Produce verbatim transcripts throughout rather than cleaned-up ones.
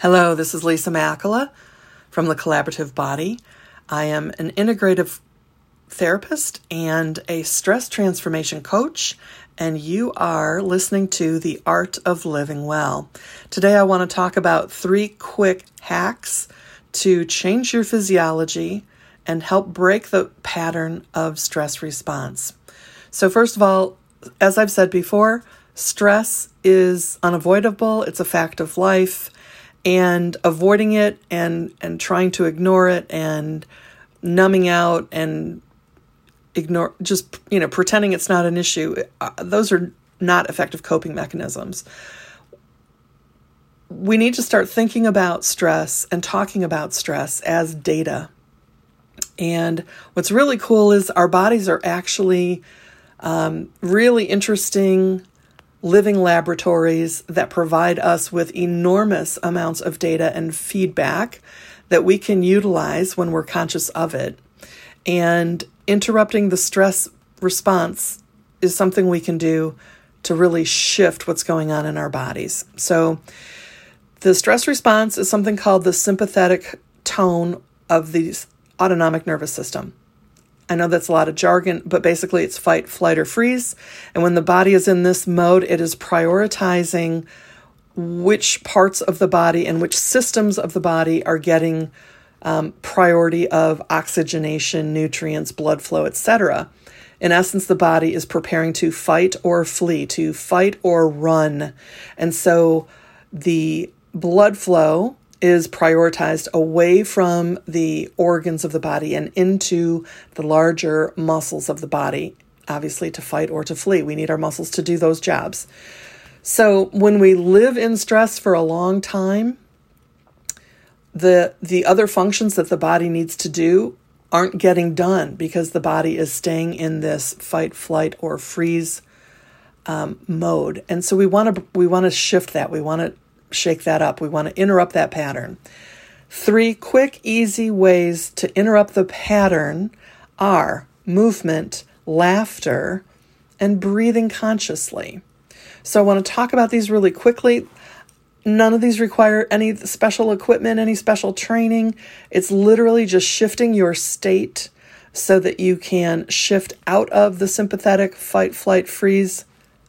Hello, this is Lisa Makala from the Collaborative Body. I am an integrative therapist and a stress transformation coach, and you are listening to The Art of Living Well. Today I want to talk about three quick hacks to change your physiology and help break the pattern of stress response. So first of all, as I've said before, stress is unavoidable. It's a fact of life. And avoiding it and, and trying to ignore it and numbing out and ignore, just, you know, pretending it's not an issue, those are not effective coping mechanisms. We need to start thinking about stress and talking about stress as data. And what's really cool is our bodies are actually um, really interesting living laboratories that provide us with enormous amounts of data and feedback that we can utilize when we're conscious of it. And interrupting the stress response is something we can do to really shift what's going on in our bodies. So the stress response is something called the sympathetic tone of the autonomic nervous system. I know that's a lot of jargon, but basically it's fight, flight, or freeze. And when the body is in this mode, it is prioritizing which parts of the body and which systems of the body are getting um, priority of oxygenation, nutrients, blood flow, et cetera. In essence, the body is preparing to fight or flee, to fight or run. And so the blood flow is prioritized away from the organs of the body and into the larger muscles of the body, obviously to fight or to flee. We need our muscles to do those jobs. So when we live in stress for a long time, the the other functions that the body needs to do aren't getting done because the body is staying in this fight, flight, or freeze um, mode. And so we want to we want to shift that. We want to shake that up. We want to interrupt that pattern. Three quick, easy ways to interrupt the pattern are movement, laughter, and breathing consciously. So I want to talk about these really quickly. None of these require any special equipment, any special training. It's literally just shifting your state so that you can shift out of the sympathetic fight, flight, freeze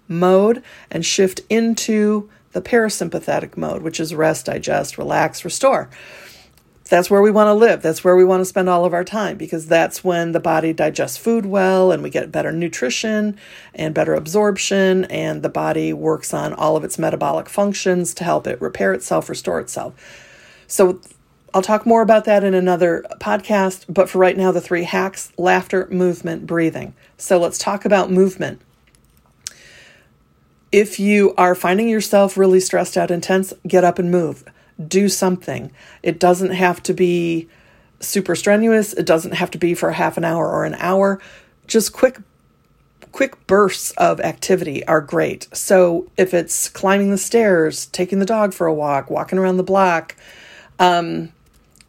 mode and shift into the parasympathetic mode, which is rest, digest, relax, restore. That's where we want to live. That's where we want to spend all of our time, because that's when the body digests food well and we get better nutrition and better absorption, and the body works on all of its metabolic functions to help it repair itself, restore itself. So I'll talk more about that in another podcast, but for right now, the three hacks: laughter, movement, breathing. So let's talk about movement. If you are finding yourself really stressed out and tense, get up and move. Do something. It doesn't have to be super strenuous. It doesn't have to be for half an hour or an hour. Just quick, quick bursts of activity are great. So if it's climbing the stairs, taking the dog for a walk, walking around the block, um,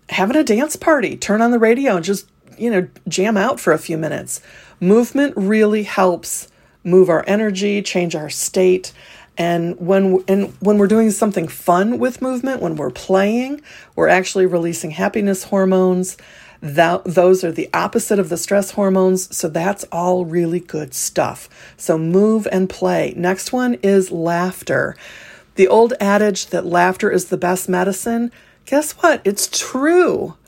having a dance party, turn on the radio and just, you know, jam out for a few minutes. Movement really helps move our energy, change our state. And when and when we're doing something fun with movement, when we're playing, we're actually releasing happiness hormones. That, those are the opposite of the stress hormones. So that's all really good stuff. So move and play. Next one is laughter. The old adage that laughter is the best medicine, guess what? It's true.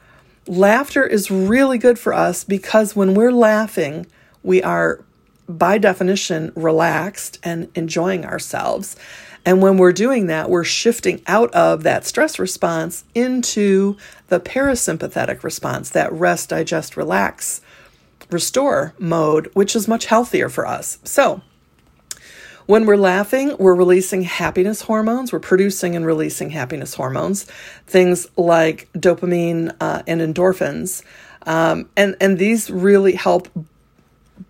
Laughter is really good for us because when we're laughing, we are by definition relaxed and enjoying ourselves. And when we're doing that, we're shifting out of that stress response into the parasympathetic response, that rest, digest, relax, restore mode, which is much healthier for us. So when we're laughing, we're releasing happiness hormones. We're producing and releasing happiness hormones, things like dopamine uh, and endorphins. Um, and, and these really help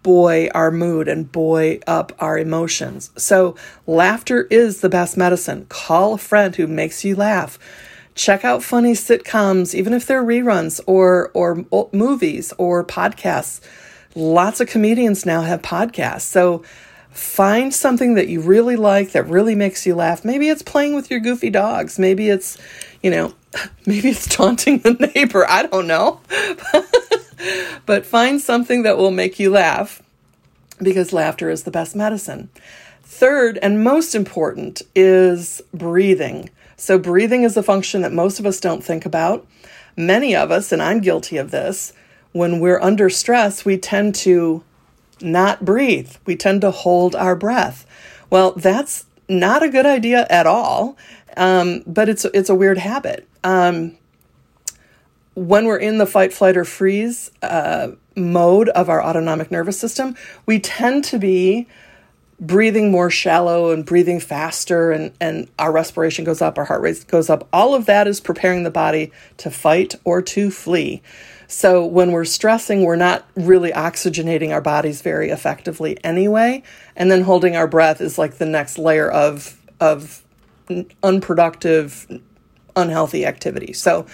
buoy our mood and buoy up our emotions. So laughter is the best medicine. Call a friend who makes you laugh. Check out funny sitcoms, even if they're reruns or, or movies or podcasts. Lots of comedians now have podcasts. So find something that you really like that really makes you laugh. Maybe it's playing with your goofy dogs. Maybe it's, you know, maybe it's taunting the neighbor. I don't know. But find something that will make you laugh, because laughter is the best medicine. Third, and most important, is breathing. So breathing is a function that most of us don't think about. Many of us, and I'm guilty of this, when we're under stress, we tend to not breathe. We tend to hold our breath. Well, that's not a good idea at all, um, but it's it's a weird habit. Um, when we're in the fight, flight, or freeze uh, mode of our autonomic nervous system, we tend to be breathing more shallow and breathing faster, and, and our respiration goes up, our heart rate goes up. All of that is preparing the body to fight or to flee. So when we're stressing, we're not really oxygenating our bodies very effectively anyway. And then holding our breath is like the next layer of, of unproductive, unhealthy activity. So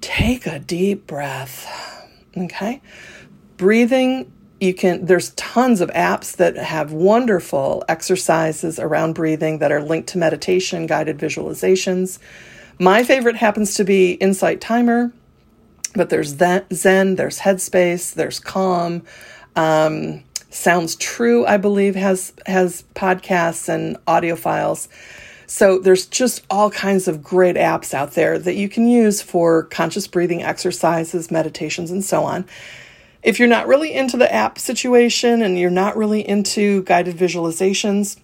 take a deep breath, okay? Breathing. You can, there's tons of apps that have wonderful exercises around breathing that are linked to meditation, guided visualizations. My favorite happens to be Insight Timer, but there's Zen, there's Headspace, there's Calm. Um, Sounds True, I believe, has, has podcasts and audio files. So there's just all kinds of great apps out there that you can use for conscious breathing exercises, meditations, and so on. If you're not really into the app situation and you're not really into guided visualizations,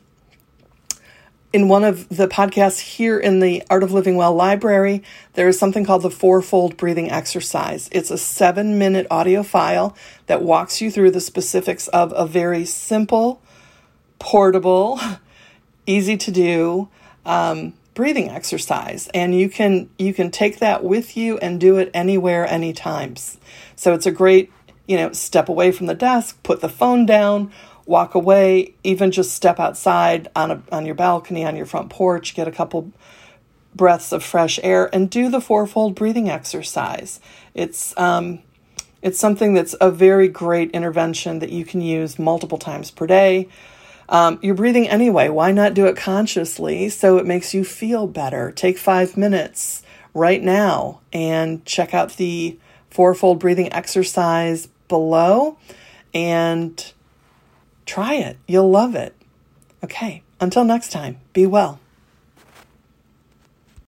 in one of the podcasts here in the Art of Living Well library, there is something called the Fourfold Breathing Exercise. It's a seven-minute audio file that walks you through the specifics of a very simple, portable, easy-to-do um, breathing exercise, and you can you can take that with you and do it anywhere, anytime. So it's a great, you know, step away from the desk, put the phone down, walk away, even just step outside on a, on your balcony, on your front porch, get a couple breaths of fresh air, and do the fourfold breathing exercise. It's um, it's something that's a very great intervention that you can use multiple times per day. Um, you're breathing anyway. Why not do it consciously so it makes you feel better? Take five minutes right now and check out the fourfold breathing exercise below and try it. You'll love it. Okay, until next time, be well.